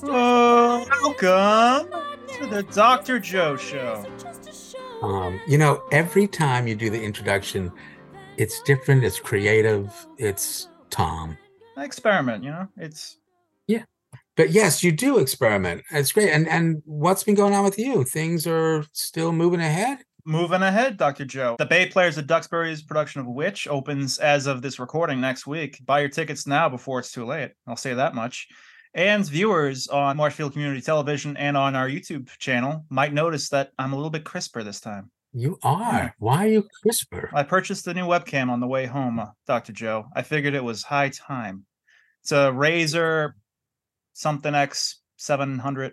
Welcome to the Dr. Joe Show. Every time you do the introduction, it's different, it's creative, it's Tom. I experiment, Yeah. But yes, you do experiment. It's great. And what's been going on with you? Things are still moving ahead? Moving ahead, Dr. Joe. The Bay Players of Duxbury's production of Witch opens as of this recording next week. Buy your tickets now before it's too late. I'll say that much. And viewers on Marshfield Community Television and on our YouTube channel might notice that I'm a little bit crisper this time. You are. Why are you crisper? I purchased the new webcam on the way home, Dr. Joe. I figured it was high time. It's a Razer something X 700.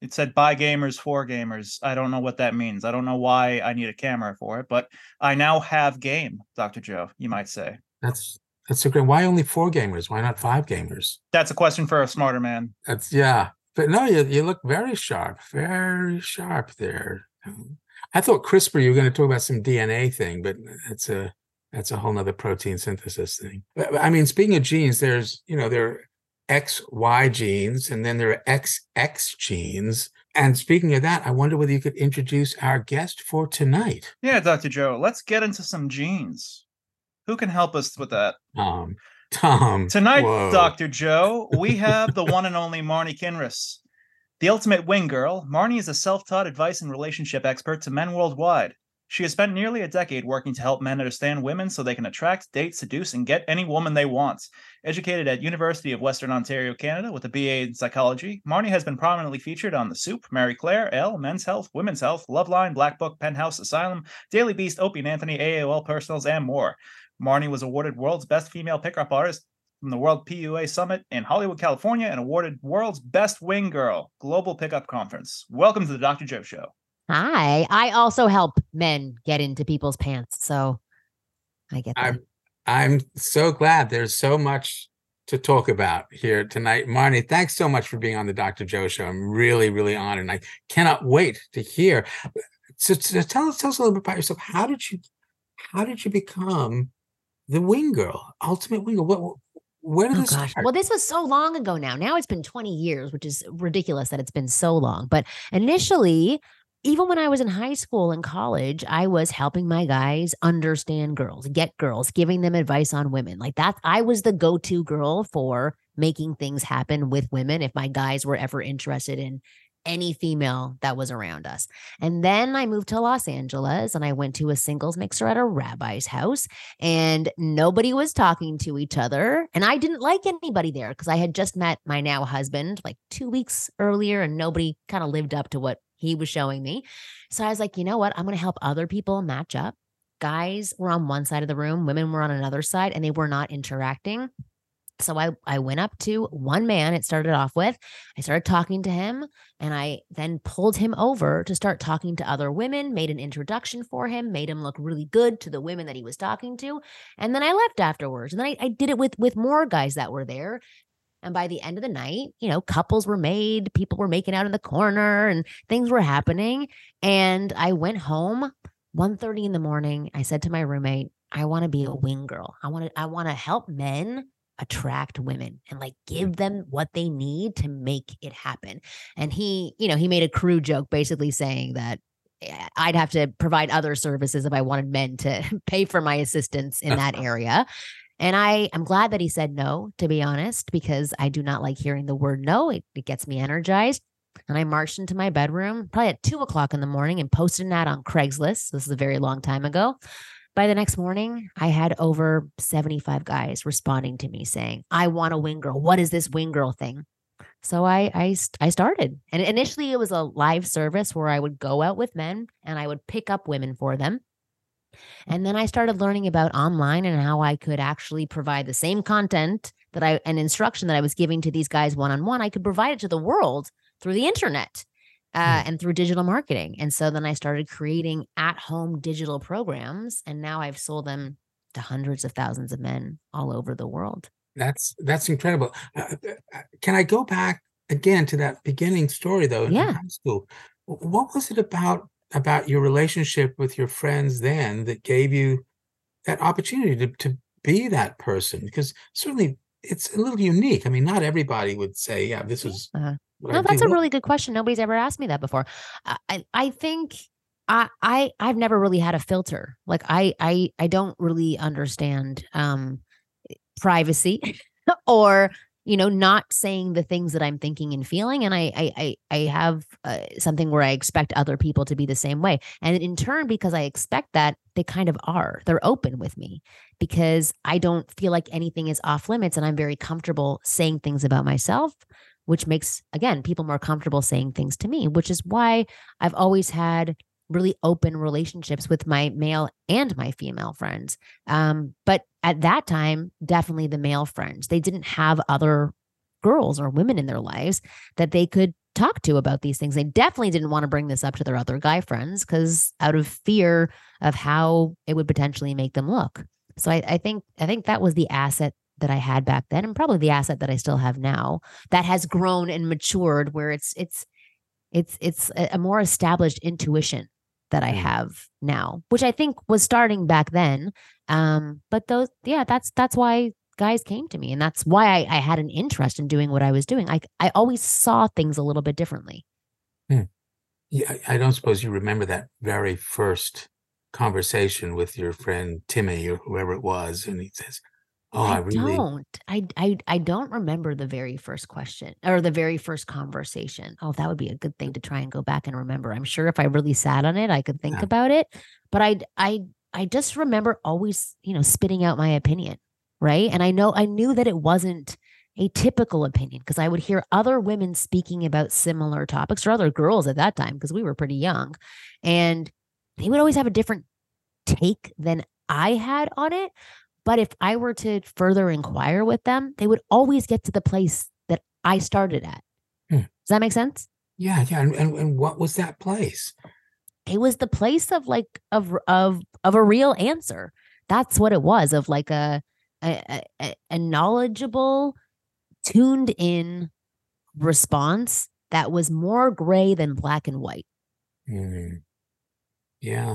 It said by gamers for gamers. I don't know what that means. I don't know why I need a camera for it, but I now have game, Dr. Joe, you might say. That's so great. Why only 4 gamers? Why not 5 gamers? That's a question for a smarter man. Yeah. But no, you look very sharp there. I thought CRISPR, you were going to talk about some DNA thing, but that's a whole nother protein synthesis thing. But, I mean, speaking of genes, there's, there are XY genes, and then there are XX genes. And speaking of that, I wonder whether you could introduce our guest for tonight. Yeah, Dr. Joe, let's get into some genes. Who can help us with that? Tom. Tonight, whoa. Dr. Joe, we have the one and only Marni Kinrys, the ultimate wing girl. Marni is a self-taught advice and relationship expert to men worldwide. She has spent nearly a decade working to help men understand women so they can attract, date, seduce, and get any woman they want. Educated at University of Western Ontario, Canada, with a BA in psychology, Marni has been prominently featured on The Soup, Marie Claire, Elle, Men's Health, Women's Health, Loveline, Black Book, Penthouse, Asylum, Daily Beast, Opie and Anthony, AOL Personals, and more. Marni was awarded World's Best Female Pickup Artist from the World PUA Summit in Hollywood, California, and awarded World's Best Wing Girl Global Pickup Conference. Welcome to the Dr. Joe Show. Hi. I also help men get into people's pants, so I get that. I'm so glad there's so much to talk about here tonight. Marni, thanks so much for being on the Dr. Joe Show. I'm really, really honored, and I cannot wait to hear. So tell us a little bit about yourself. How did you become the wing girl, ultimate wing girl? Where did this start? Well, this was so long ago now. Now it's been 20 years, which is ridiculous that it's been so long. But initially, even when I was in high school and college, I was helping my guys understand girls, get girls, giving them advice on women. Like that, I was the go-to girl for making things happen with women if my guys were ever interested in any female that was around us. And then I moved to Los Angeles and I went to a singles mixer at a rabbi's house and nobody was talking to each other. And I didn't like anybody there because I had just met my now husband like 2 weeks earlier and nobody kind of lived up to what he was showing me. So I was like, you know what? I'm going to help other people match up. Guys were on one side of the room, women were on another side, and they were not interacting. So I went up to one man. It started off with, I started talking to him and I then pulled him over to start talking to other women, made an introduction for him, made him look really good to the women that he was talking to. And then I left afterwards. And then I did it with more guys that were there. And by the end of the night, couples were made, people were making out in the corner and things were happening. And I went home 1:30 in the morning. I said to my roommate, I want to be a wing girl. I want to help men attract women and like give them what they need to make it happen. And he made a crude joke basically saying that I'd have to provide other services if I wanted men to pay for my assistance in that area. And I'm glad that he said no, to be honest, because I do not like hearing the word no. It gets me energized. And I marched into my bedroom probably at 2:00 in the morning and posted an ad on Craigslist. This is a very long time ago. By the next morning, I had over 75 guys responding to me saying, I want a wing girl. What is this wing girl thing? So I started. And initially it was a live service where I would go out with men and I would pick up women for them. And then I started learning about online and how I could actually provide the same content and instruction that I was giving to these guys one-on-one. I could provide it to the world through the internet and through digital marketing. And so then I started creating at-home digital programs, and now I've sold them to hundreds of thousands of men all over the world. That's incredible. Can I go back again to that beginning story though? Yeah. In high school, what was it about your relationship with your friends then that gave you that opportunity to be that person? Because certainly it's a little unique. I mean, not everybody would say, yeah, this is. No, that's a really good question. Nobody's ever asked me that before. I think I've never really had a filter. Like I don't really understand privacy or, you know, not saying the things that I'm thinking and feeling. And I have something where I expect other people to be the same way. And in turn, because I expect that, they kind of are. They're open with me because I don't feel like anything is off limits. And I'm very comfortable saying things about myself, which makes, again, people more comfortable saying things to me, which is why I've always had really open relationships with my male and my female friends. But at that time, definitely the male friends, they didn't have other girls or women in their lives that they could talk to about these things. They definitely didn't want to bring this up to their other guy friends because out of fear of how it would potentially make them look. So I think that was the asset that I had back then, and probably the asset that I still have now that has grown and matured, where it's a more established intuition that I have now, which I think was starting back then. But those, yeah, that's why guys came to me, and that's why I had an interest in doing what I was doing. I always saw things a little bit differently. Yeah, I don't suppose you remember that very first conversation with your friend Timmy or whoever it was, and he says, "Oh, I don't remember the very first question or the very first conversation." Oh, that would be a good thing to try and go back and remember. I'm sure if I really sat on it, I could think about it. But I just remember always, you know, spitting out my opinion, right? And I knew that it wasn't a typical opinion because I would hear other women speaking about similar topics, or other girls at that time because we were pretty young, and they would always have a different take than I had on it. But if I were to further inquire with them, they would always get to the place that I started at. Does that make sense? Yeah, yeah. And what was that place? It was the place of a real answer. That's what it was, of like a knowledgeable, tuned in response that was more gray than black and white. Yeah.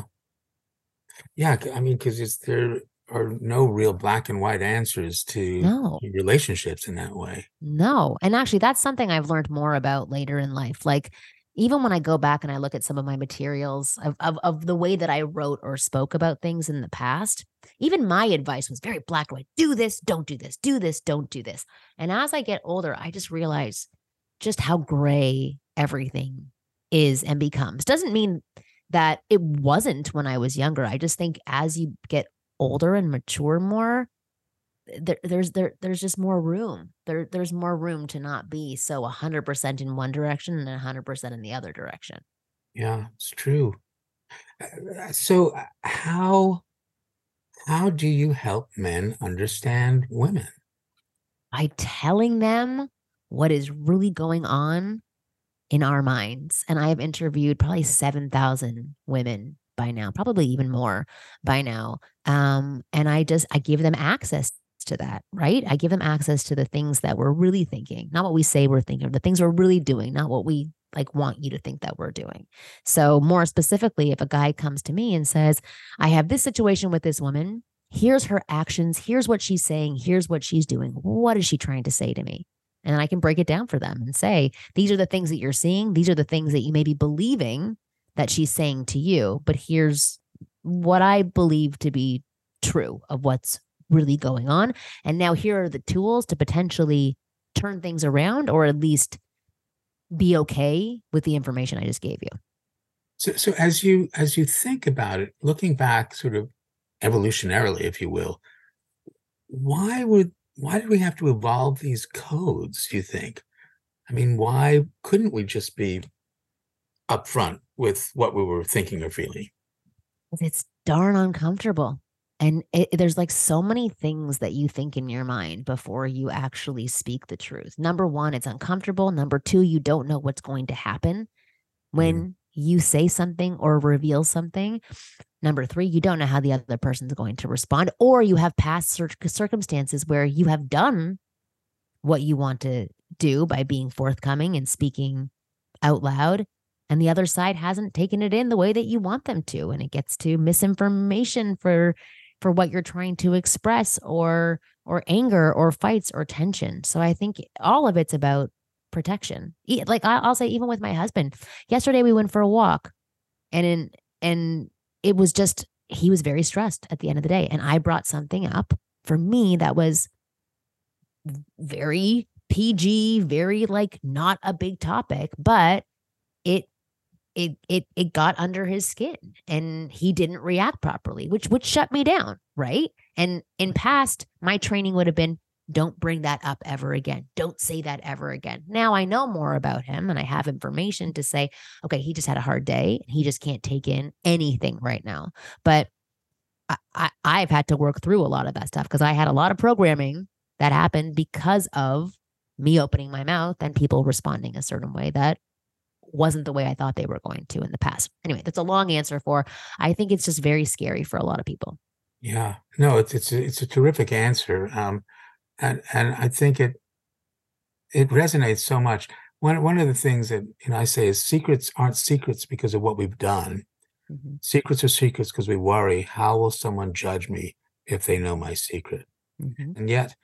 Yeah. I mean, because there are no real black and white answers to relationships in that way. No. And actually, that's something I've learned more about later in life. Like, even when I go back and I look at some of my materials of the way that I wrote or spoke about things in the past, even my advice was very black and white. Do this, don't do this, don't do this. And as I get older, I just realize just how gray everything is and becomes. Doesn't mean that it wasn't when I was younger. I just think as you get older and mature more, there's just more room. There's more room to not be so 100% in one direction and 100% in the other direction. Yeah, it's true. So how do you help men understand women? By telling them what is really going on in our minds. And I have interviewed probably 7,000 women by now, probably even more by now. And I give them access to that, right? I give them access to the things that we're really thinking, not what we say we're thinking, the things we're really doing, not what we like want you to think that we're doing. So more specifically, if a guy comes to me and says, I have this situation with this woman, here's her actions, here's what she's saying, here's what she's doing. What is she trying to say to me? And I can break it down for them and say, these are the things that you're seeing. These are the things that you may be believing that she's saying to you, but here's what I believe to be true of what's really going on. And now here are the tools to potentially turn things around, or at least be okay with the information I just gave you. So as you think about it, looking back sort of evolutionarily, if you will, why did we have to evolve these codes, do you think? I mean, why couldn't we just be upfront with what we were thinking or feeling? It's darn uncomfortable. And there's like so many things that you think in your mind before you actually speak the truth. Number one, it's uncomfortable. Number two, you don't know what's going to happen when you say something or reveal something. Number three, you don't know how the other person's going to respond, or you have past circumstances where you have done what you want to do by being forthcoming and speaking out loud, and the other side hasn't taken it in the way that you want them to, and it gets to misinformation for what you're trying to express, or anger, or fights, or tension. So I think all of it's about protection. Like I'll say, even with my husband, yesterday we went for a walk, and it was just, he was very stressed at the end of the day. And I brought something up for me that was very PG, very like not a big topic, but it got under his skin and he didn't react properly, which would shut me down, right? And in past, my training would have been, don't bring that up ever again. Don't say that ever again. Now I know more about him and I have information to say, okay, he just had a hard day and he just can't take in anything right now. But I've had to work through a lot of that stuff because I had a lot of programming that happened because of me opening my mouth and people responding a certain way that wasn't the way I thought they were going to in the past. Anyway, that's a long answer for, I think it's just very scary for a lot of people. Yeah, no, it's a terrific answer. And I think it resonates so much. One of the things that I say is secrets aren't secrets because of what we've done. Mm-hmm. Secrets are secrets because we worry, how will someone judge me if they know my secret? Mm-hmm. And yet,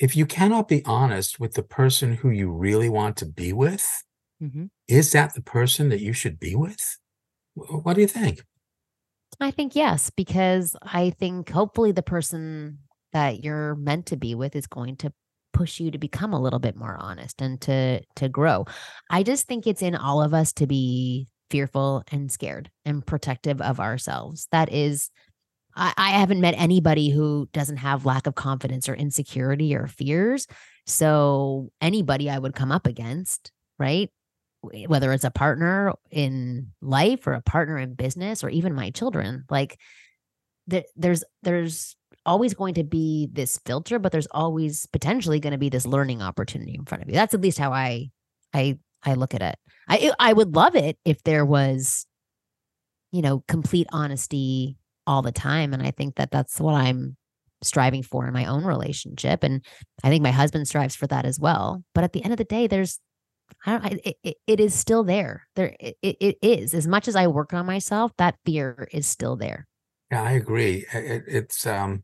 if you cannot be honest with the person who you really want to be with, mm-hmm. is that the person that you should be with? What do you think? I think yes, because I think hopefully the person that you're meant to be with is going to push you to become a little bit more honest and to grow. I just think it's in all of us to be fearful and scared and protective of ourselves. That is, I haven't met anybody who doesn't have lack of confidence or insecurity or fears. So anybody I would come up against, right? Whether it's a partner in life or a partner in business or even my children, like there's always going to be this filter, but there's always potentially going to be this learning opportunity in front of you. That's at least how I look at it. I would love it if there was, complete honesty all the time. And I think that that's what I'm striving for in my own relationship. And I think my husband strives for that as well. But at the end of the day, it is still there. It is. As much as I work on myself, that fear is still there. Yeah, I agree. It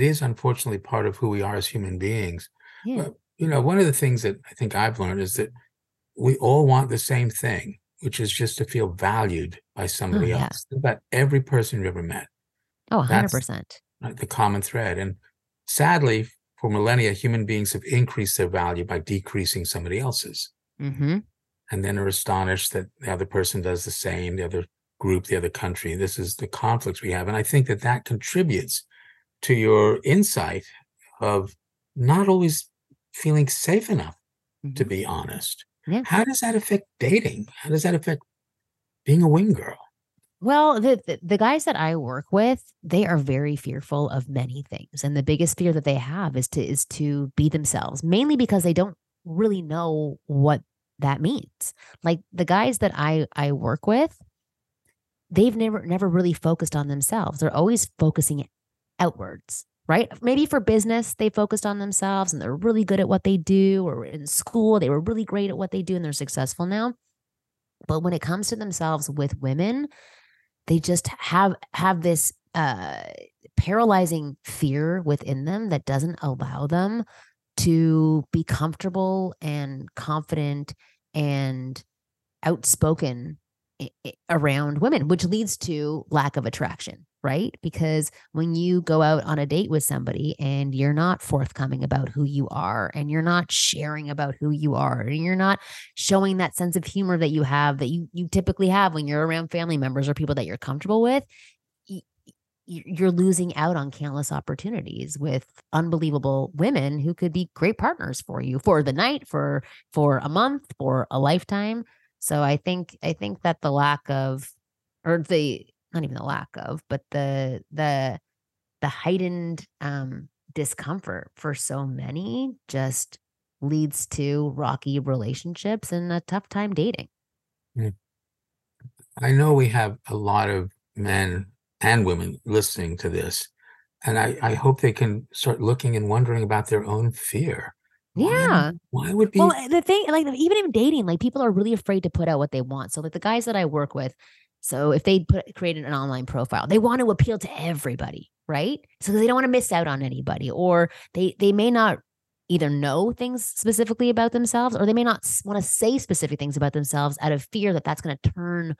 is unfortunately part of who we are as human beings. Yeah. But, one of the things that I think I've learned is that we all want the same thing, which is just to feel valued by somebody else. Think about every person you've ever met. Oh, 100%. That's the common thread. And sadly, for millennia, human beings have increased their value by decreasing somebody else's. Mm-hmm. And then are astonished that the other person does the same, the other group, the other country. This is the conflicts we have. And I think that contributes to your insight of not always feeling safe enough to be honest. Yeah. How does that affect dating? How does that affect being a wing girl? Well, the guys that I work with, they are very fearful of many things. And the biggest fear that they have is to be themselves, mainly because they don't really know what that means. Like the guys that I work with, they've never really focused on themselves. They're always focusing outwards, right? Maybe for business, they focused on themselves and they're really good at what they do, or in school, they were really great at what they do and they're successful now. But when it comes to themselves with women, they just have this paralyzing fear within them that doesn't allow them to be comfortable and confident and outspoken around women, which leads to lack of attraction, right? Because when you go out on a date with somebody and you're not forthcoming about who you are, and you're not sharing about who you are, and you're not showing that sense of humor that you have, that you typically have when you're around family members or people that you're comfortable with, you're losing out on countless opportunities with unbelievable women who could be great partners for you for the night, for a month, for a lifetime. So I think that the lack of, or the, not even the lack of, but the the heightened discomfort for so many just leads to rocky relationships and a tough time dating. I know we have a lot of men and women listening to this, and I hope they can start looking and wondering about their own fear. Yeah. Why would be? Well, the thing, like, even in dating, like, people are really afraid to put out what they want. So, like, the guys that I work with, so if they create an online profile, they want to appeal to everybody, right? So they don't want to miss out on anybody, or they may not either know things specifically about themselves, or they may not want to say specific things about themselves out of fear that that's going to turn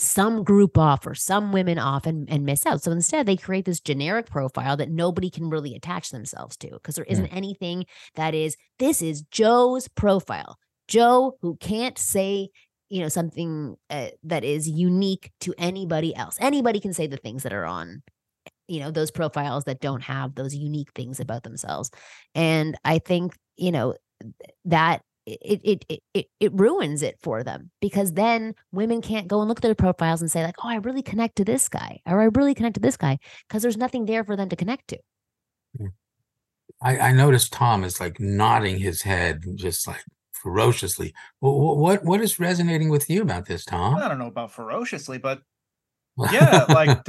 some group off or some women off and miss out. So instead, they create this generic profile that nobody can really attach themselves to, because there isn't anything that is, this is Joe's profile. Joe, who can't say, you know, something that is unique to anybody else. Anybody can say the things that are on, you know, those profiles that don't have those unique things about themselves. And I think, you know, that it ruins it for them, because then women can't go and look at their profiles and say, like, oh, I really connect to this guy, or I really connect to this guy, because there's nothing there for them to connect to. I noticed Tom is like nodding his head, just like ferociously. What is resonating with you about this, Tom? I don't know about ferociously, but yeah, like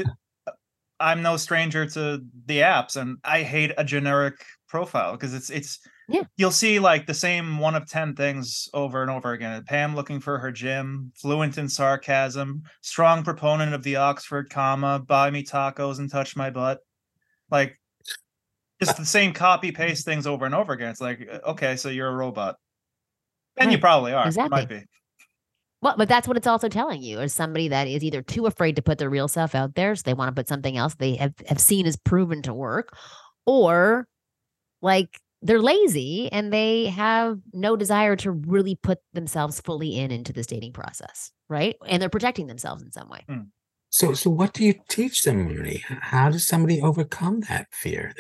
I'm no stranger to the apps, and I hate a generic profile, because it's yeah. You'll see like the same one of 10 things over and over again. Pam looking for her gym, fluent in sarcasm, strong proponent of the Oxford comma, buy me tacos and touch my butt. Like, just the same copy paste things over and over again. It's like, okay, so you're a robot. And right. You probably are. Exactly. Might be. Well, but that's what it's also telling you, is somebody that is either too afraid to put their real self out there, so they want to put something else they have seen as proven to work, or like, they're lazy and they have no desire to really put themselves fully into this dating process, right? And they're protecting themselves in some way. So what do you teach them, Marni? How does somebody overcome that fear?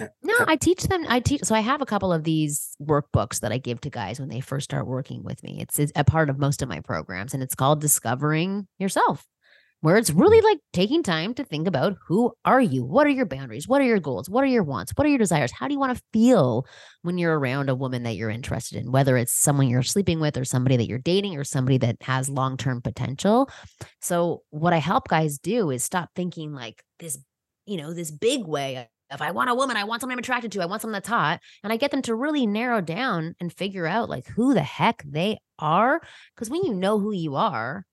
So I have a couple of these workbooks that I give to guys when they first start working with me. It's a part of most of my programs, and it's called Discovering Yourself, where it's really like taking time to think about, who are you? What are your boundaries? What are your goals? What are your wants? What are your desires? How do you want to feel when you're around a woman that you're interested in, whether it's someone you're sleeping with or somebody that you're dating or somebody that has long-term potential? So what I help guys do is stop thinking like this, you know, this big way of, I want a woman, I want someone I'm attracted to, I want someone that's hot. And I get them to really narrow down and figure out like who the heck they are. Because when you know who you are,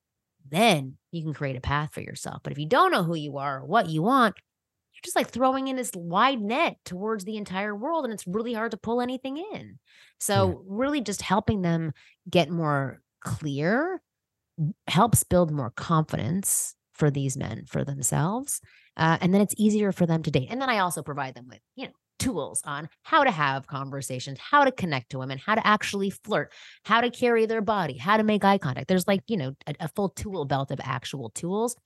then you can create a path for yourself. But if you don't know who you are or what you want, you're just like throwing in this wide net towards the entire world, and it's really hard to pull anything in. So really just helping them get more clear helps build more confidence for these men, for themselves. And then it's easier for them to date. And then I also provide them with, you know, tools on how to have conversations, how to connect to women, how to actually flirt, how to carry their body, how to make eye contact. There's like, you know, a full tool belt of actual tools.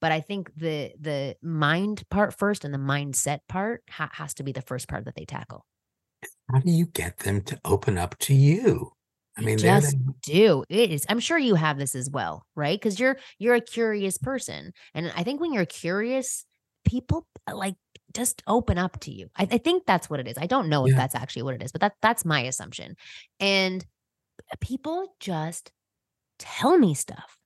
But I think the mind part first, and the mindset part has to be the first part that they tackle. How do you get them to open up to you? I mean, do it is. I'm sure you have this as well, right? Because you're a curious person, and I think when you're curious, people like just open up to you. I think that's what it is. I don't know if that's actually what it is, but that's my assumption. And people just tell me stuff.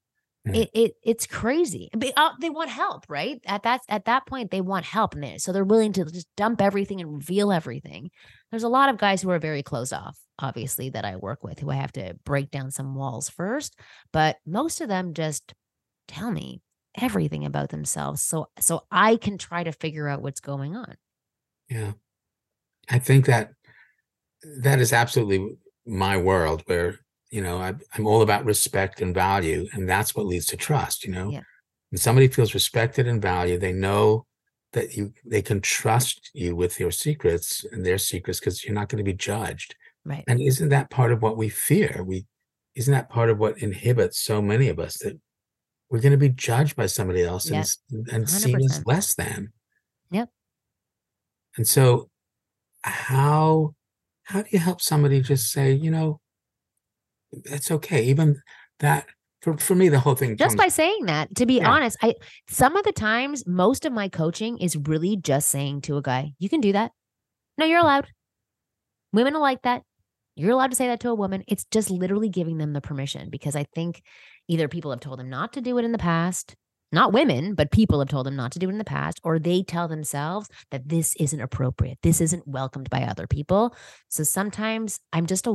It's crazy. They want help, right? At that point, they want help, and so they're willing to just dump everything and reveal everything. There's a lot of guys who are very closed off, obviously, that I work with, who I have to break down some walls first. But most of them just tell me everything about themselves, so I can try to figure out what's going on. Yeah, I think that is absolutely my world, where, you know, I'm all about respect and value, and that's what leads to trust. You know, when somebody feels respected and valued, they know that they can trust you with your secrets and their secrets, because you're not going to be judged. Right. And isn't that part of what we fear? Isn't that part of what inhibits so many of us, that we're going to be judged by somebody else and seen as less than. Yep. And so how do you help somebody just say, you know, that's okay. Even that For me, the whole thing just by saying that, to be honest, some of the times, most of my coaching is really just saying to a guy, you can do that. No, you're allowed. Women are like that. You're allowed to say that to a woman. It's just literally giving them the permission, because I think either people have told them not to do it in the past, not women, but people have told them not to do it in the past, or they tell themselves that this isn't appropriate. This isn't welcomed by other people. So sometimes I'm just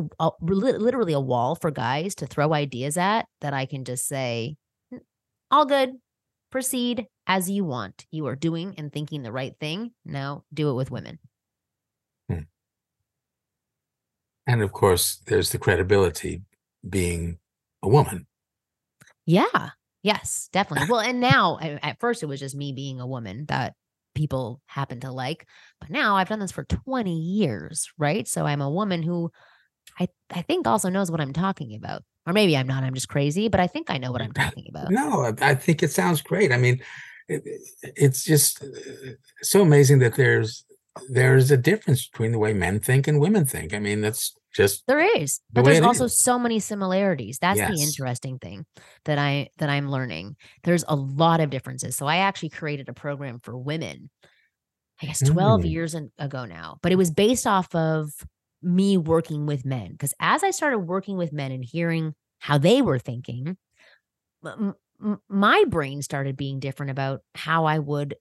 literally a wall for guys to throw ideas at, that I can just say, all good, proceed as you want. You are doing and thinking the right thing. Now do it with women. And of course, there's the credibility being a woman. Yeah. Yes, definitely. Well, and now, at first it was just me being a woman that people happen to like, but now I've done this for 20 years, right? So I'm a woman who I think also knows what I'm talking about, or maybe I'm not, I'm just crazy, but I think I know what I'm talking about. No, I think it sounds great. I mean, it's just so amazing that there's a difference between the way men think and women think. I mean, that's just there is, but there's also so many similarities. That's the interesting thing that I'm learning. There's a lot of differences. So I actually created a program for women, I guess 12 years ago now, but it was based off of me working with men. Because as I started working with men and hearing how they were thinking, my brain started being different about how I would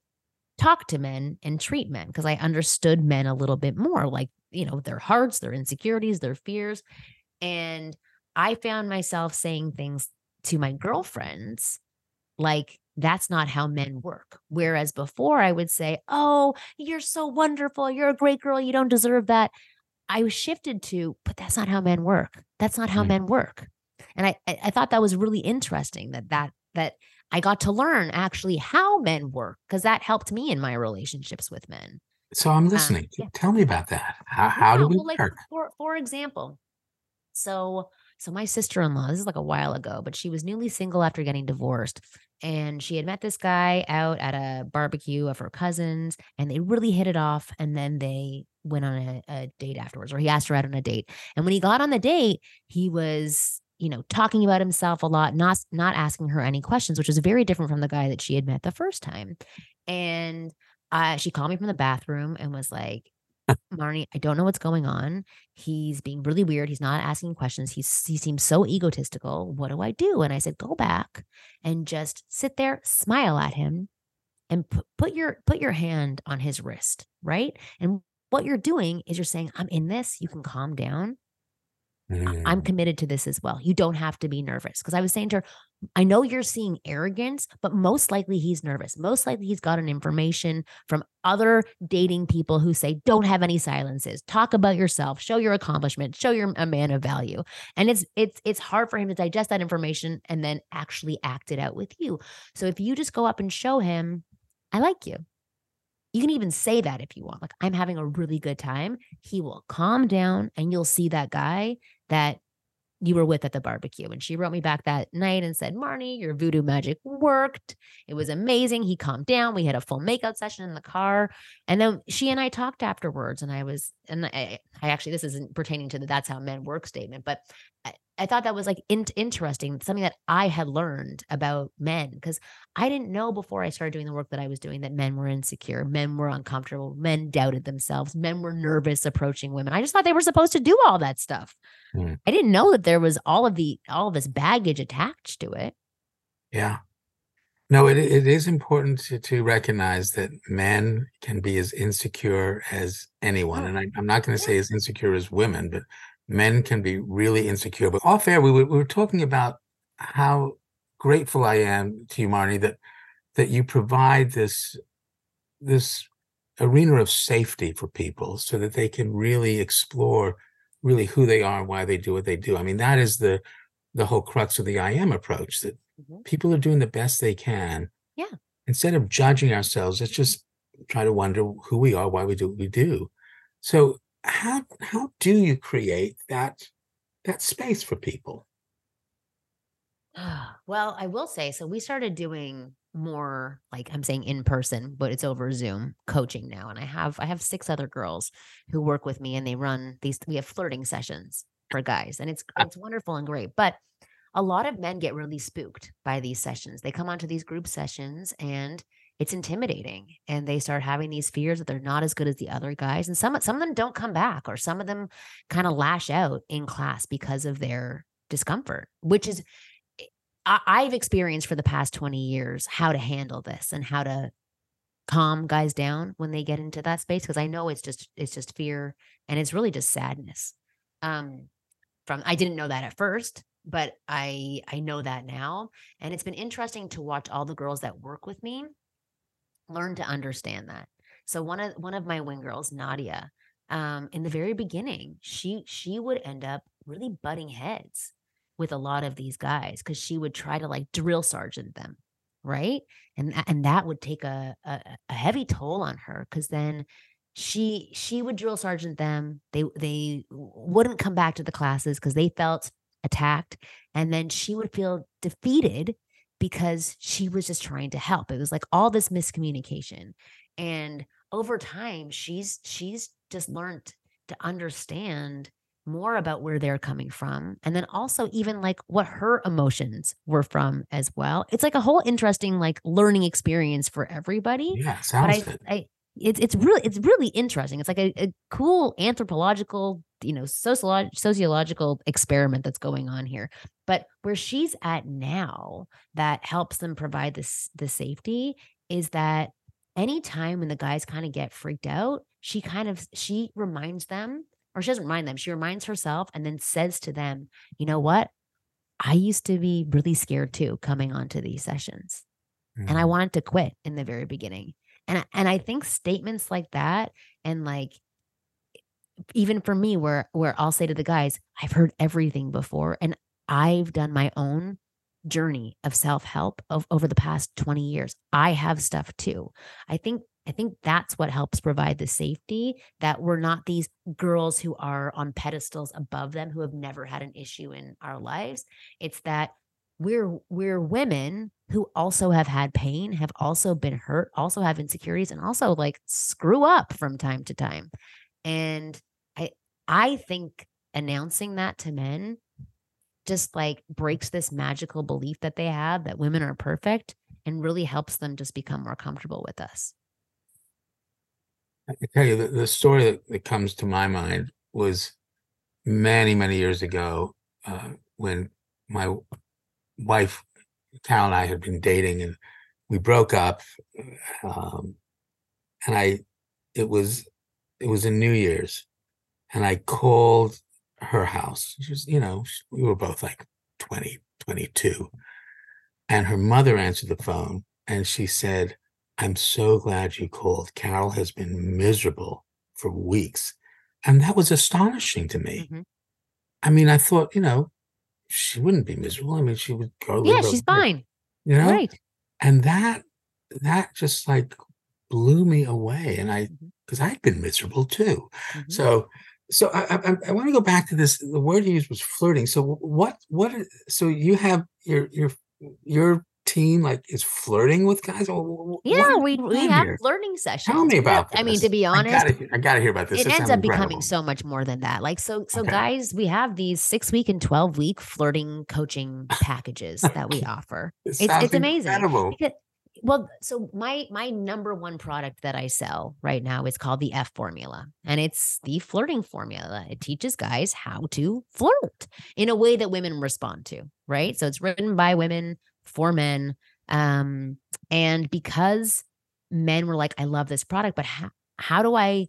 talk to men and treat men, because I understood men a little bit more, like, you know, their hearts, their insecurities, their fears. And I found myself saying things to my girlfriends like, that's not how men work. Whereas before I would say, oh, you're so wonderful, you're a great girl, you don't deserve that. I was shifted to, but that's not how men work. That's not how men work. And I thought that was really interesting that I got to learn actually how men work, because that helped me in my relationships with men. So I'm listening. Tell me about that. How do we work? For example, so my sister-in-law, this is like a while ago, but she was newly single after getting divorced. And she had met this guy out at a barbecue of her cousins, and they really hit it off. And then they went on a date afterwards, or he asked her out on a date. And when he got on the date, he was, you know, talking about himself a lot, not asking her any questions, which was very different from the guy that she had met the first time. And she called me from the bathroom and was like, Marni, I don't know what's going on. He's being really weird. He's not asking questions. He seems so egotistical. What do I do? And I said, go back and just sit there, smile at him, and put your hand on his wrist, right? And what you're doing is you're saying, I'm in this. You can calm down. I'm committed to this as well. You don't have to be nervous. Because I was saying to her, I know you're seeing arrogance, but most likely he's nervous. Most likely he's gotten information from other dating people who say, don't have any silences. Talk about yourself. Show your accomplishment. Show you're a man of value. And it's hard for him to digest that information and then actually act it out with you. So if you just go up and show him, I like you. You can even say that if you want, like, I'm having a really good time. He will calm down, and you'll see that guy that you were with at the barbecue. And she wrote me back that night and said, Marni, your voodoo magic worked. It was amazing. He calmed down. We had a full makeout session in the car. And then she and I talked afterwards. And I actually, this isn't pertaining to the that's how men work statement, but I thought that was like interesting, something that I had learned about men, because I didn't know before I started doing the work that I was doing that men were insecure, men were uncomfortable, men doubted themselves, men were nervous approaching women. I just thought they were supposed to do all that stuff. I didn't know that there was all of this baggage attached to it. Yeah. No, it is important to recognize that men can be as insecure as anyone. And I'm not going to say as insecure as women, but men can be really insecure. But off air, we were talking about how grateful I am to you, Marni, that you provide this arena of safety for people so that they can really explore really who they are and why they do what they do. I mean, that is the whole crux of the I am approach, that people are doing the best they can. Yeah. Instead of judging ourselves, let's just try to wonder who we are, why we do what we do. So how do you create that space for people? Well, I will say, so we started doing more, like I'm saying in person, but it's over Zoom coaching now. And I have 6 other girls who work with me, and they run we have flirting sessions for guys, and it's wonderful and great. But a lot of men get really spooked by these sessions. They come onto these group sessions and it's intimidating, and they start having these fears that they're not as good as the other guys. And some of them don't come back, or some of them kind of lash out in class because of their discomfort, which is, I've experienced for the past 20 years how to handle this and how to calm guys down when they get into that space. Cause I know it's just fear, and it's really just sadness. I didn't know that at first, but I know that now. And it's been interesting to watch all the girls that work with me learn to understand that. So one of my wing girls, Nadia, in the very beginning, she would end up really butting heads with a lot of these guys, because she would try to like drill sergeant them, right? And that would take a heavy toll on her, because then she would drill sergeant them. They wouldn't come back to the classes because they felt attacked, and then she would feel defeated because she was just trying to help. It was like all this miscommunication, and over time, she's just learned to understand more about where they're coming from. And then also even like what her emotions were from as well. It's like a whole interesting, like learning experience for everybody. Yeah, sounds good. It's really interesting. It's like a cool anthropological, sociological experiment that's going on here. But where she's at now that helps them provide the safety is that anytime when the guys kind of get freaked out, she doesn't remind them. She reminds herself and then says to them, you know what? I used to be really scared too, coming onto these sessions. Mm-hmm. And I wanted to quit in the very beginning. And I think statements like that, and like, even for me, where I'll say to the guys, I've heard everything before, and I've done my own journey of self-help over the past 20 years. I have stuff too. I think that's what helps provide the safety, that we're not these girls who are on pedestals above them, who have never had an issue in our lives. It's that we're women who also have had pain, have also been hurt, also have insecurities, and also like screw up from time to time. And I think announcing that to men just like breaks this magical belief that they have that women are perfect, and really helps them just become more comfortable with us. I tell you, the story that comes to my mind was many, many years ago when my wife, Tara, and I had been dating, and we broke up. It was in New Year's, and I called her house. She was, we were both like 20, 22, and her mother answered the phone, and she said, "I'm so glad you called. Carol has been miserable for weeks." And that was astonishing to me. Mm-hmm. I mean, I thought, she wouldn't be miserable. I mean, she would go. Yeah, she's fine. Right. And that just like blew me away. And because I'd been miserable too. Mm-hmm. So I want to go back to this. The word you used was flirting. So so you have your team like is flirting with guys? Yeah, we have flirting sessions. Tell me about this. I mean, to be honest, I gotta hear about this. It ends up becoming so much more than that. Like, so guys, we have these 6-week and 12-week flirting coaching packages that we offer. It's amazing. Incredible. Well, so my number one product that I sell right now is called the F Formula, and it's the flirting formula. It teaches guys how to flirt in a way that women respond to, right? So it's written by women for men. And because men were like, I love this product, but how do I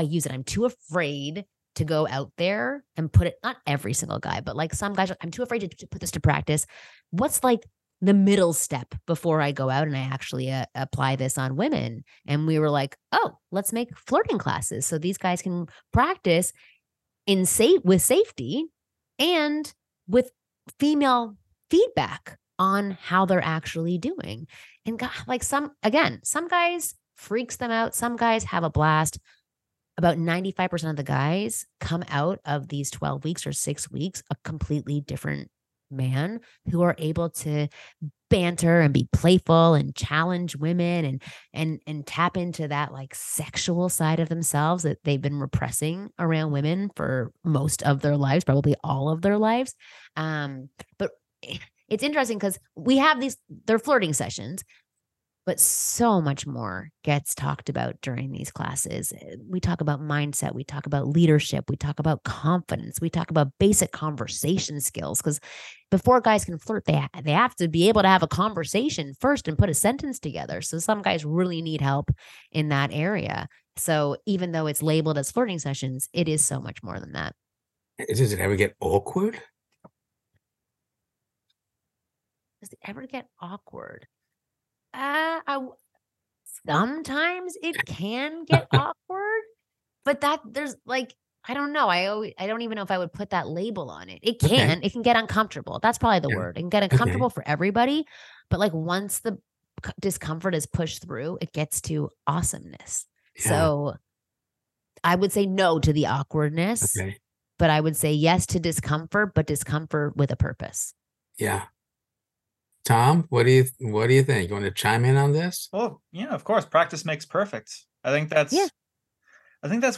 use it? I'm too afraid to go out there and put it, not every single guy, but like some guys, I'm too afraid to put this to practice. What's like the middle step before I go out and I actually apply this on women? And we were like, oh, let's make flirting classes. So these guys can practice with safety and with female feedback on how they're actually doing. And God, like some guys, freaks them out. Some guys have a blast. About 95% of the guys come out of these 12 weeks or 6 weeks a completely different man, who are able to banter and be playful and challenge women and tap into that like sexual side of themselves that they've been repressing around women for most of their lives, probably all of their lives. But it's interesting because we have these, they're flirting sessions, but so much more gets talked about during these classes. We talk about mindset. We talk about leadership. We talk about confidence. We talk about basic conversation skills, because before guys can flirt, they have to be able to have a conversation first and put a sentence together. So some guys really need help in that area. So even though it's labeled as flirting sessions, it is so much more than that. Does it ever get awkward? Does it ever get awkward? Sometimes it can get awkward, but that there's like, I don't know. I don't even know if I would put that label on it. It can, okay. It can get uncomfortable. That's probably the word. It can get uncomfortable for everybody, but like once the discomfort is pushed through, it gets to awesomeness. Yeah. So I would say no to the awkwardness, but I would say yes to discomfort, but discomfort with a purpose. Yeah. Tom, what do you think? You want to chime in on this? Oh, yeah, of course. Practice makes perfect. I think that's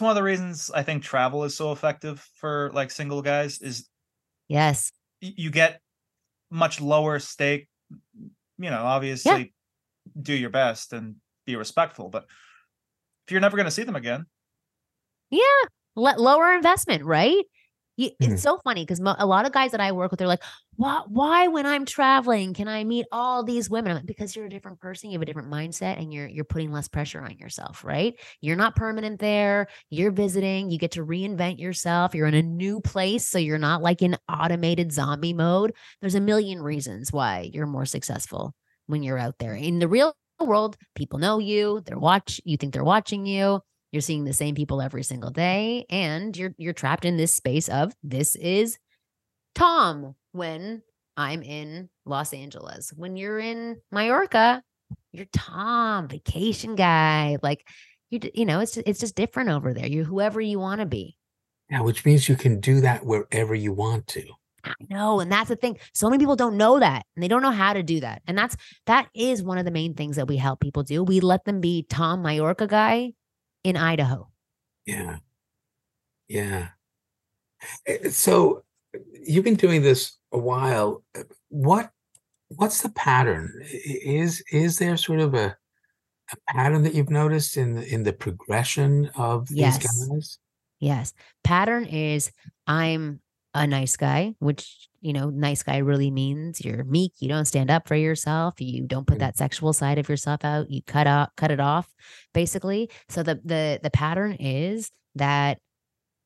one of the reasons I think travel is so effective for like single guys is you get much lower stake, you know, obviously do your best and be respectful, but if you're never going to see them again. Yeah, lower investment, right? It's so funny because a lot of guys that I work with, they're like, why when I'm traveling, can I meet all these women? I'm like, because you're a different person, you have a different mindset, and you're putting less pressure on yourself, right? You're not permanent there. You're visiting. You get to reinvent yourself. You're in a new place, so you're not like in automated zombie mode. There's a million reasons why you're more successful when you're out there. In the real world, people know you. You think they're watching you. You're seeing the same people every single day, and you're trapped in this space of this is Tom when I'm in Los Angeles. When you're in Mallorca, you're Tom, vacation guy. Like you know, it's just different over there. You're whoever you want to be. Yeah, which means you can do that wherever you want to. I know, and that's the thing. So many people don't know that, and they don't know how to do that. And that is one of the main things that we help people do. We let them be Tom Mallorca guy in Idaho. Yeah. Yeah. So you've been doing this a while. What's the pattern? Is there sort of a pattern that you've noticed in the progression of these guys? Yes. Pattern is I'm a nice guy, which, you know, nice guy really means you're meek. You don't stand up for yourself. You don't put that sexual side of yourself out. You cut it off basically. So the pattern is that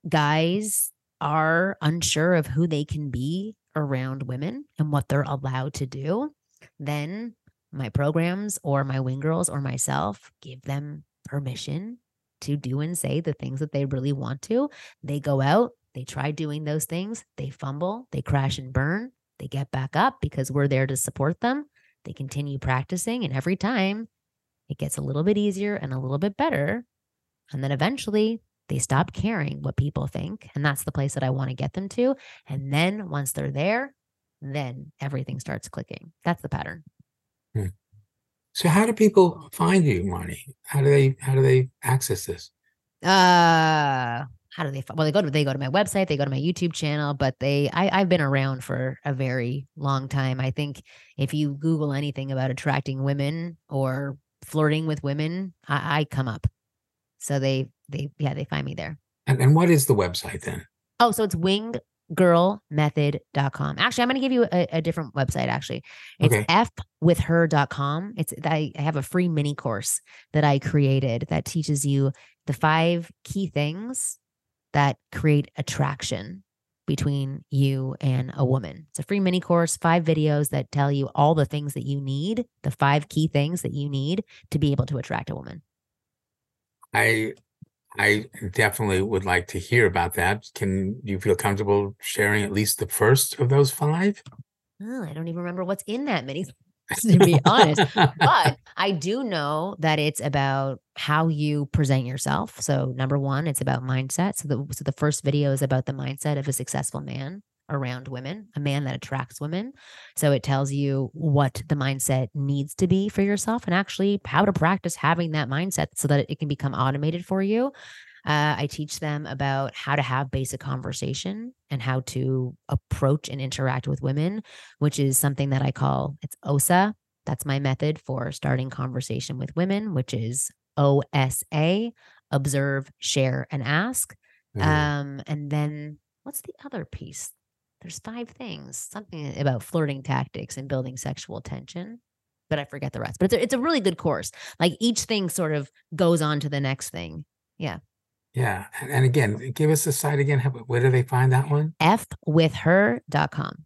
guys are unsure of who they can be around women and what they're allowed to do. Then my programs or my wing girls or myself give them permission to do and say the things that they really want to. They go out. They try doing those things. They fumble. They crash and burn. They get back up because we're there to support them. They continue practicing. And every time it gets a little bit easier and a little bit better. And then eventually they stop caring what people think. And that's the place that I want to get them to. And then once they're there, then everything starts clicking. That's the pattern. Hmm. So how do people find you, Marni? How do they access this? How do they? Well, they go to my website, they go to my YouTube channel, but I've been around for a very long time. I think if you Google anything about attracting women or flirting with women, I come up. So they find me there. And what is the website then? Oh, so it's winggirlmethod.com. Actually, I'm going to give you a different website. Actually, it's fwithher.com. I have a free mini course that I created that teaches you the 5 key things that create attraction between you and a woman. It's a free mini course, 5 videos that tell you all the things that you need, the 5 key things that you need to be able to attract a woman. I definitely would like to hear about that. Can you feel comfortable sharing at least the first of those 5? Oh, I don't even remember what's in that mini, to be honest, but I do know that it's about how you present yourself. So number 1, it's about mindset. So the first video is about the mindset of a successful man around women, a man that attracts women. So it tells you what the mindset needs to be for yourself and actually how to practice having that mindset so that it can become automated for you. I teach them about how to have basic conversation and how to approach and interact with women, which is something that I call, it's OSA. That's my method for starting conversation with women, which is OSA, observe, share, and ask. Mm-hmm. And then what's the other piece? There's 5 things, something about flirting tactics and building sexual tension, but I forget the rest. But it's a really good course. Like each thing sort of goes on to the next thing. Yeah. Yeah. And again, give us the site again. Where do they find that one? fwithher.com.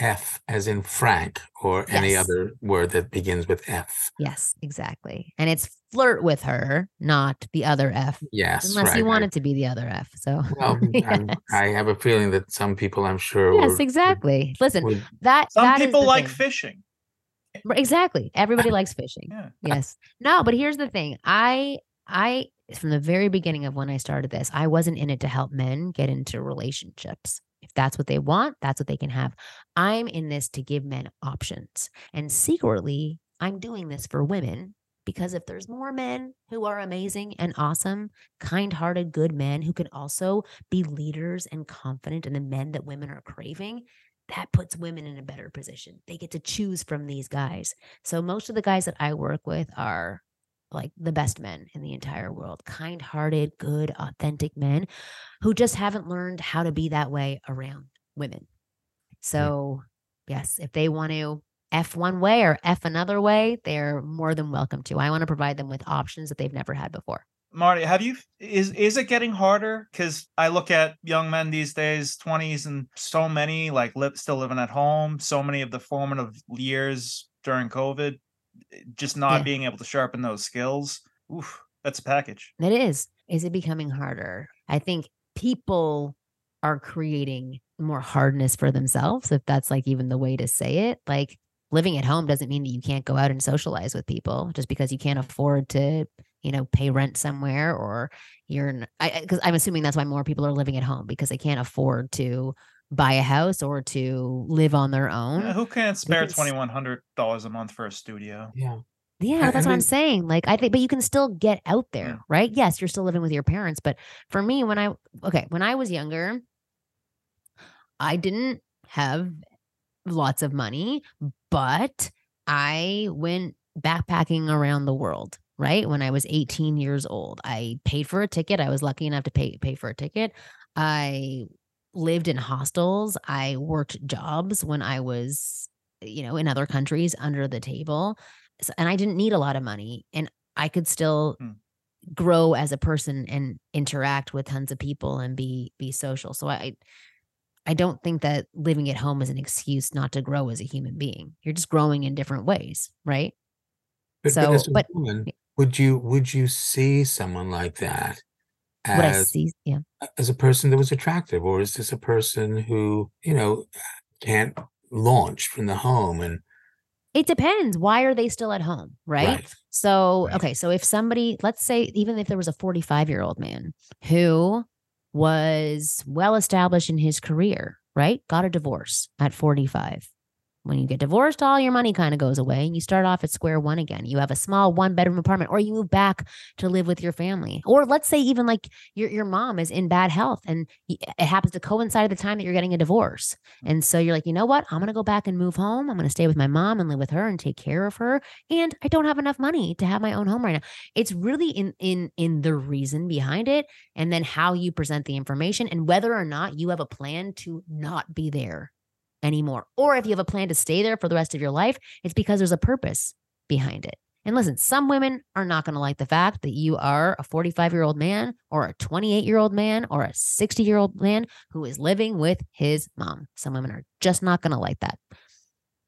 F as in Frank, or yes, any other word that begins with F. Yes, exactly. And it's flirt with her, not the other F. Yes. Unless you want it to be the other F. So well, yes. I have a feeling that some people, I'm sure. Yes, exactly. Listen, some people like fishing. Exactly. Everybody likes fishing. Yeah. Yes. No, but here's the thing. I from the very beginning of when I started this, I wasn't in it to help men get into relationships. If that's what they want, that's what they can have. I'm in this to give men options. And secretly, I'm doing this for women, because if there's more men who are amazing and awesome, kind-hearted, good men who can also be leaders and confident in the men that women are craving, that puts women in a better position. They get to choose from these guys. So most of the guys that I work with are like the best men in the entire world, kind-hearted, good, authentic men who just haven't learned how to be that way around women. So yes, if they want to F one way or F another way, they're more than welcome to. I want to provide them with options that they've never had before. Marni, is it getting harder? Because I look at young men these days, 20s, and so many like still living at home, so many of the formative years during COVID, just not being able to sharpen those skills. Oof, that's a package. It is. Is it becoming harder? I think people are creating more hardness for themselves, if that's like even the way to say it. Like living at home doesn't mean that you can't go out and socialize with people just because you can't afford to, you know, pay rent somewhere, or because I'm assuming that's why more people are living at home, because they can't afford to buy a house or to live on their own. Yeah, who can't spare $2,100 a month for a studio? Yeah. Yeah, that's what I'm saying. Like, I think, but you can still get out there, right? Yes, you're still living with your parents. But for me, when I was younger, I didn't have lots of money, but I went backpacking around the world. Right. When I was 18 years old, I paid for a ticket. I was lucky enough to pay for a ticket. I lived in hostels. I worked jobs when I was, in other countries under the table. So, and I didn't need a lot of money, and I could still grow as a person and interact with tons of people and be social. So I don't think that living at home is an excuse not to grow as a human being. You're just growing in different ways. Right. But would you see someone like that as a person that was attractive, or is this a person who can't launch from the home? And it depends. Why are they still at home, right? So okay, so if somebody, let's say, even if there was a 45-year-old man who was well established in his career, right, got a divorce at 45. When you get divorced, all your money kind of goes away and you start off at square one again. You have a small 1-bedroom apartment, or you move back to live with your family. Or let's say even like your mom is in bad health and it happens to coincide at the time that you're getting a divorce. And so you're like, you know what? I'm going to go back and move home. I'm going to stay with my mom and live with her and take care of her. And I don't have enough money to have my own home right now. It's really in the reason behind it, and then how you present the information, and whether or not you have a plan to not be there anymore, or if you have a plan to stay there for the rest of your life. It's because there's a purpose behind it. And listen, some women are not going to like the fact that you are a 45-year-old man or a 28-year-old man or a 60-year-old man who is living with his mom. Some women are just not going to like that,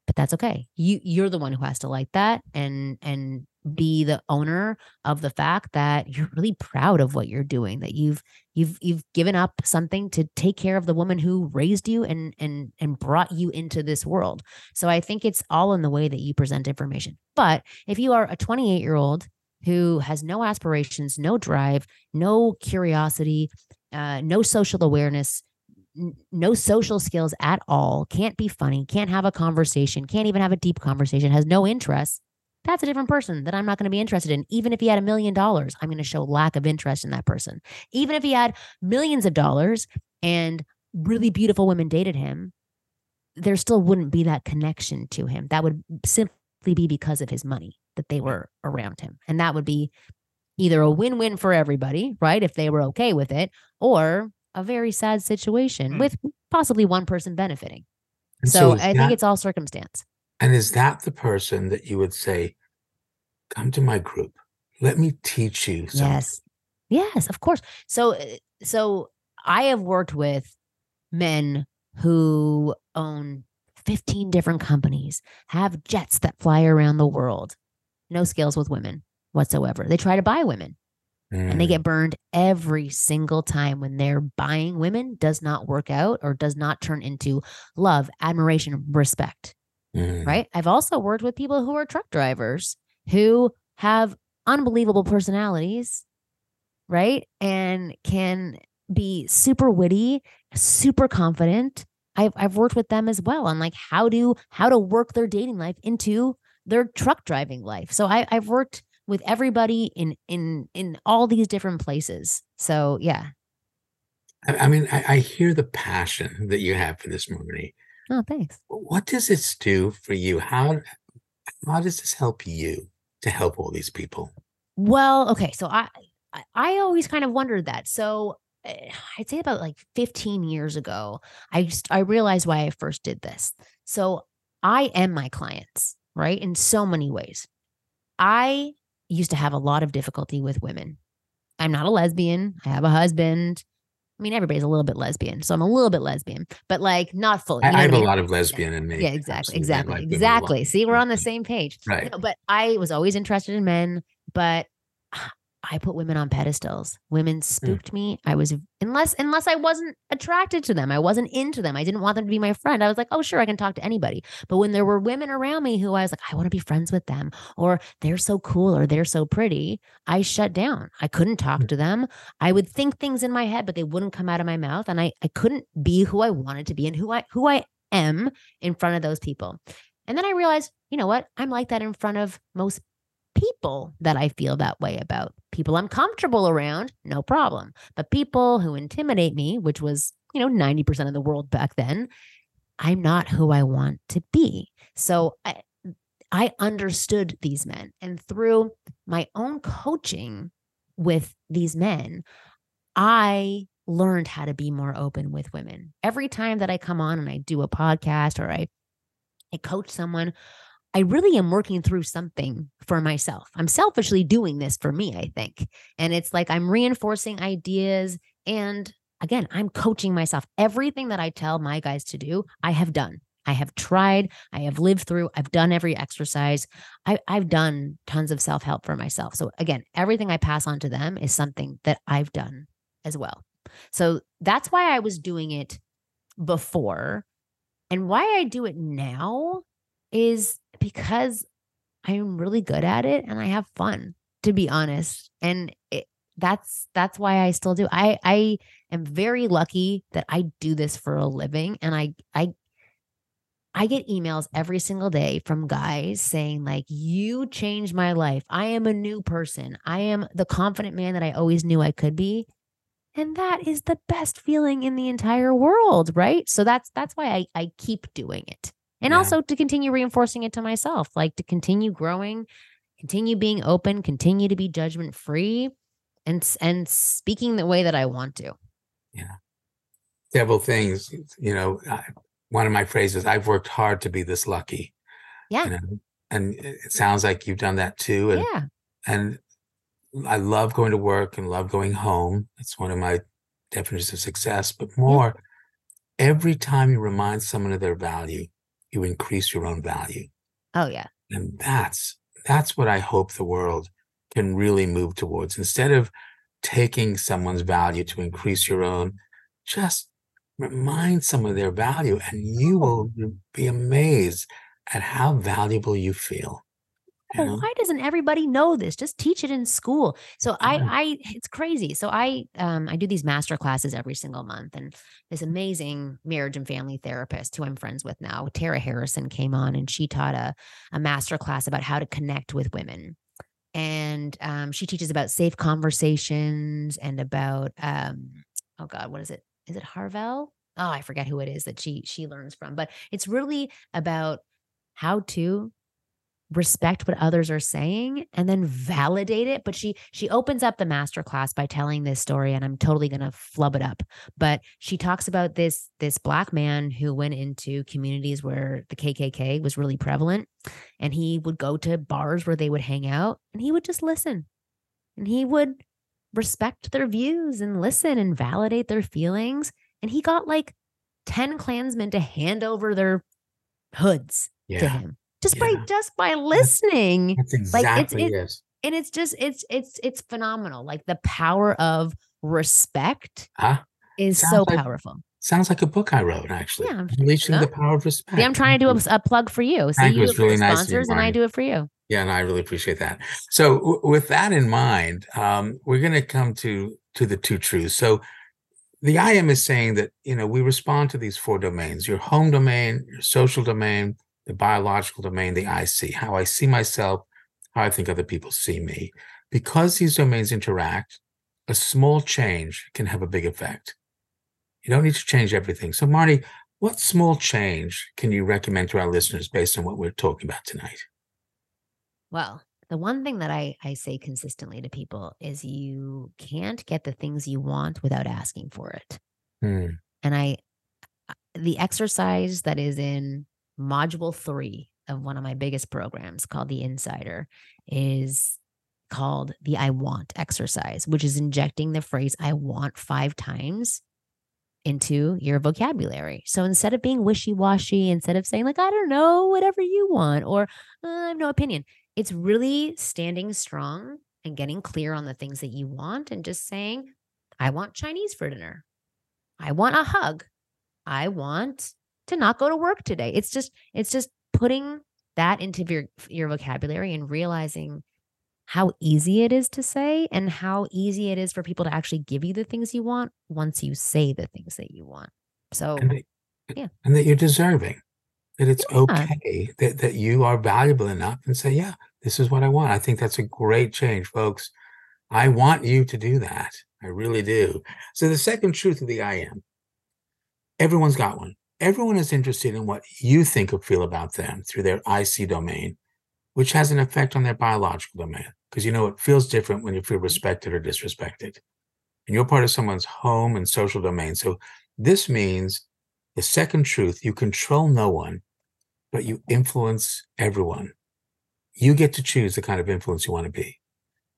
but that's okay. You're the one who has to like that and be the owner of the fact that you're really proud of what you're doing, that you've given up something to take care of the woman who raised you and brought you into this world. So I think it's all in the way that you present information. But if you are a 28-year-old who has no aspirations, no drive, no curiosity, no social awareness, no social skills at all, can't be funny, can't have a conversation, can't even have a deep conversation, has no interests, that's a different person that I'm not going to be interested in. Even if he had $1 million, I'm going to show lack of interest in that person. Even if he had millions of dollars and really beautiful women dated him, there still wouldn't be that connection to him. That would simply be because of his money that they were around him. And that would be either a win-win for everybody, right? If they were okay with it, or a very sad situation with possibly one person benefiting. And so I think it's all circumstance. And is that the person that you would say, come to my group, let me teach you something? Yes. Yes, of course. So I have worked with men who own 15 different companies, have jets that fly around the world, no skills with women whatsoever. They try to buy women and they get burned every single time when they're buying women, does not work out or does not turn into love, admiration, respect. Right? I've also worked with people who are truck drivers who have unbelievable personalities, right? And can be super witty, super confident. I've worked with them as well on like how to work their dating life into their truck driving life. So I've worked with everybody in all these different places. So yeah. I mean, I hear the passion that you have for this, Marni. Oh, thanks. What does this do for you? How does this help you to help all these people? Well, okay. So I always kind of wondered that. So I'd say about like 15 years ago, I realized why I first did this. So I am my clients, right? In so many ways. I used to have a lot of difficulty with women. I'm not a lesbian. I have a husband. I mean, everybody's a little bit lesbian. So I'm a little bit lesbian, but like not fully. I have a lot of lesbian in me. Yeah, exactly. Absolutely. Exactly. See, we're on the same page. Right. No, but I was always interested in men, but I put women on pedestals. Women spooked me. I was, unless I wasn't attracted to them, I wasn't into them. I didn't want them to be my friend. I was like, oh, sure, I can talk to anybody. But when there were women around me who I was like, I want to be friends with them, or they're so cool, or they're so pretty, I shut down. I couldn't talk to them. I would think things in my head, but they wouldn't come out of my mouth. And I couldn't be who I wanted to be and who I am in front of those people. And then I realized, you know what? I'm like that in front of most people that I feel that way about. People I'm comfortable around, no problem. But people who intimidate me, which was, 90% of the world back then, I'm not who I want to be. So I understood these men. And through my own coaching with these men, I learned how to be more open with women. Every time that I come on and I do a podcast or I coach someone, I really am working through something for myself. I'm selfishly doing this for me, I think. And it's like I'm reinforcing ideas. And again, I'm coaching myself. Everything that I tell my guys to do, I have done. I have tried. I have lived through. I've done every exercise. I've done tons of self-help for myself. So again, everything I pass on to them is something that I've done as well. So that's why I was doing it before. And why I do it now is because I'm really good at it and I have fun, to be honest. And that's why I still do. I am very lucky that I do this for a living. And I get emails every single day from guys saying like, you changed my life. I am a new person. I am the confident man that I always knew I could be. And that is the best feeling in the entire world, right? So that's why I keep doing it. And also to continue reinforcing it to myself, like to continue growing, continue being open, continue to be judgment free and speaking the way that I want to. Yeah. Several things, one of my phrases, I've worked hard to be this lucky. Yeah. And it sounds like you've done that too. And, yeah. And I love going to work and love going home. That's one of my definitions of success, but more every time you remind someone of their value, you increase your own value. Oh, yeah. And that's what I hope the world can really move towards. Instead of taking someone's value to increase your own, just remind someone of their value and you will be amazed at how valuable you feel. oh, why doesn't everybody know this? Just teach it in school. So I it's crazy. So I do these master classes every single month, and this amazing marriage and family therapist who I'm friends with now, Tara Harrison, came on and she taught a master class about how to connect with women. And she teaches about safe conversations and about, oh God, what is it? Is it Harvell? Oh, I forget who it is that she learns from, but it's really about how to respect what others are saying and then validate it. But she opens up the masterclass by telling this story, and I'm totally going to flub it up, but she talks about this Black man who went into communities where the KKK was really prevalent, and he would go to bars where they would hang out, and he would just listen, and he would respect their views and listen and validate their feelings. And he got like 10 Klansmen to hand over their hoods to him. Just by listening. That's exactly like it. And it's just, it's phenomenal. Like the power of respect is so powerful. Sounds like a book I wrote, actually. Yeah, Unleashing the Power of Respect. Yeah, I'm trying to do a plug for you. So you do it for your sponsors and I do it for you. Yeah, and I really appreciate that. So with that in mind, we're going to come to the two truths. So the IM is saying that, we respond to these four domains: your home domain, your social domain, the biological domain, the I see, how I see myself, how I think other people see me. Because these domains interact, a small change can have a big effect. You don't need to change everything. So, Marni, what small change can you recommend to our listeners based on what we're talking about tonight? Well, the one thing that I say consistently to people is you can't get the things you want without asking for it. Mm. And the exercise that is in Module 3 of one of my biggest programs called The Insider is called the I want exercise, which is injecting the phrase I want 5 times into your vocabulary. So instead of being wishy-washy, instead of saying like, I don't know, whatever you want, or I have no opinion, it's really standing strong and getting clear on the things that you want and just saying, I want Chinese for dinner. I want a hug. I want to not go to work today. It's just putting that into your vocabulary and realizing how easy it is to say and how easy it is for people to actually give you the things you want once you say the things that you want. So, and that you're deserving, that it's okay, that you are valuable enough, and say, yeah, this is what I want. I think that's a great change, folks. I want you to do that. I really do. So the second truth of the I am, everyone's got one. Everyone is interested in what you think or feel about them through their IC domain, which has an effect on their biological domain, because it feels different when you feel respected or disrespected. And you're part of someone's home and social domain. So this means the second truth, you control no one, but you influence everyone. You get to choose the kind of influence you want to be.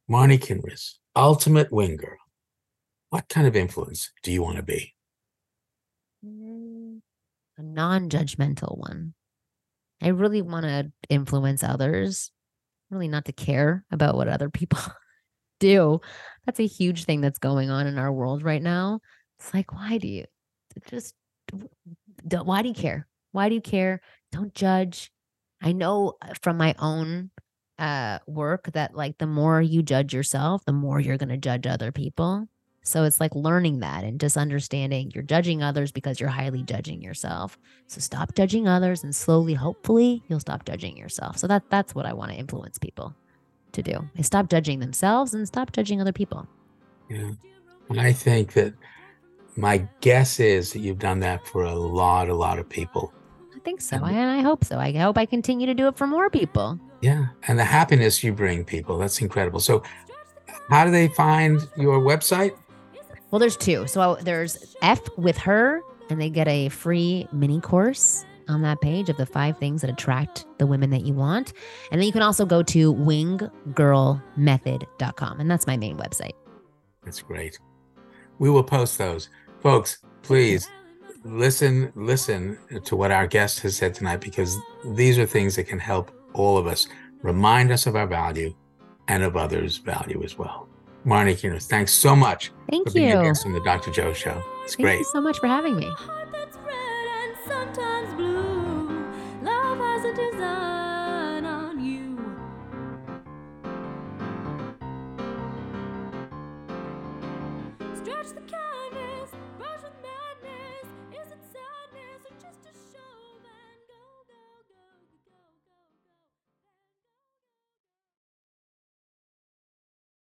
Marni Kinrys, Ultimate Wing Girl. What kind of influence do you want to be? A non-judgmental one. I really want to influence others, really not to care about what other people do. That's a huge thing that's going on in our world right now. It's like, why do you care? Why do you care? Don't judge. I know from my own work that like the more you judge yourself, the more you're going to judge other people. So it's like learning that and just understanding you're judging others because you're highly judging yourself. So stop judging others, and slowly, hopefully, you'll stop judging yourself. So that's what I want to influence people to do. They stop judging themselves and stop judging other people. Yeah. And I think that my guess is that you've done that for a lot of people. I think so. And I hope so. I hope I continue to do it for more people. Yeah. And the happiness you bring people, that's incredible. So how do they find your website? Well, there's two. So there's F with Her, and they get a free mini course on that page of the 5 things that attract the women that you want. And then you can also go to winggirlmethod.com. And that's my main website. That's great. We will post those. Folks, please listen to what our guest has said tonight, because these are things that can help all of us, remind us of our value and of others' value as well. Marni Kinrys, thanks so much for being a guest on the Dr. Joe Show. It's great. Thank you so much for having me.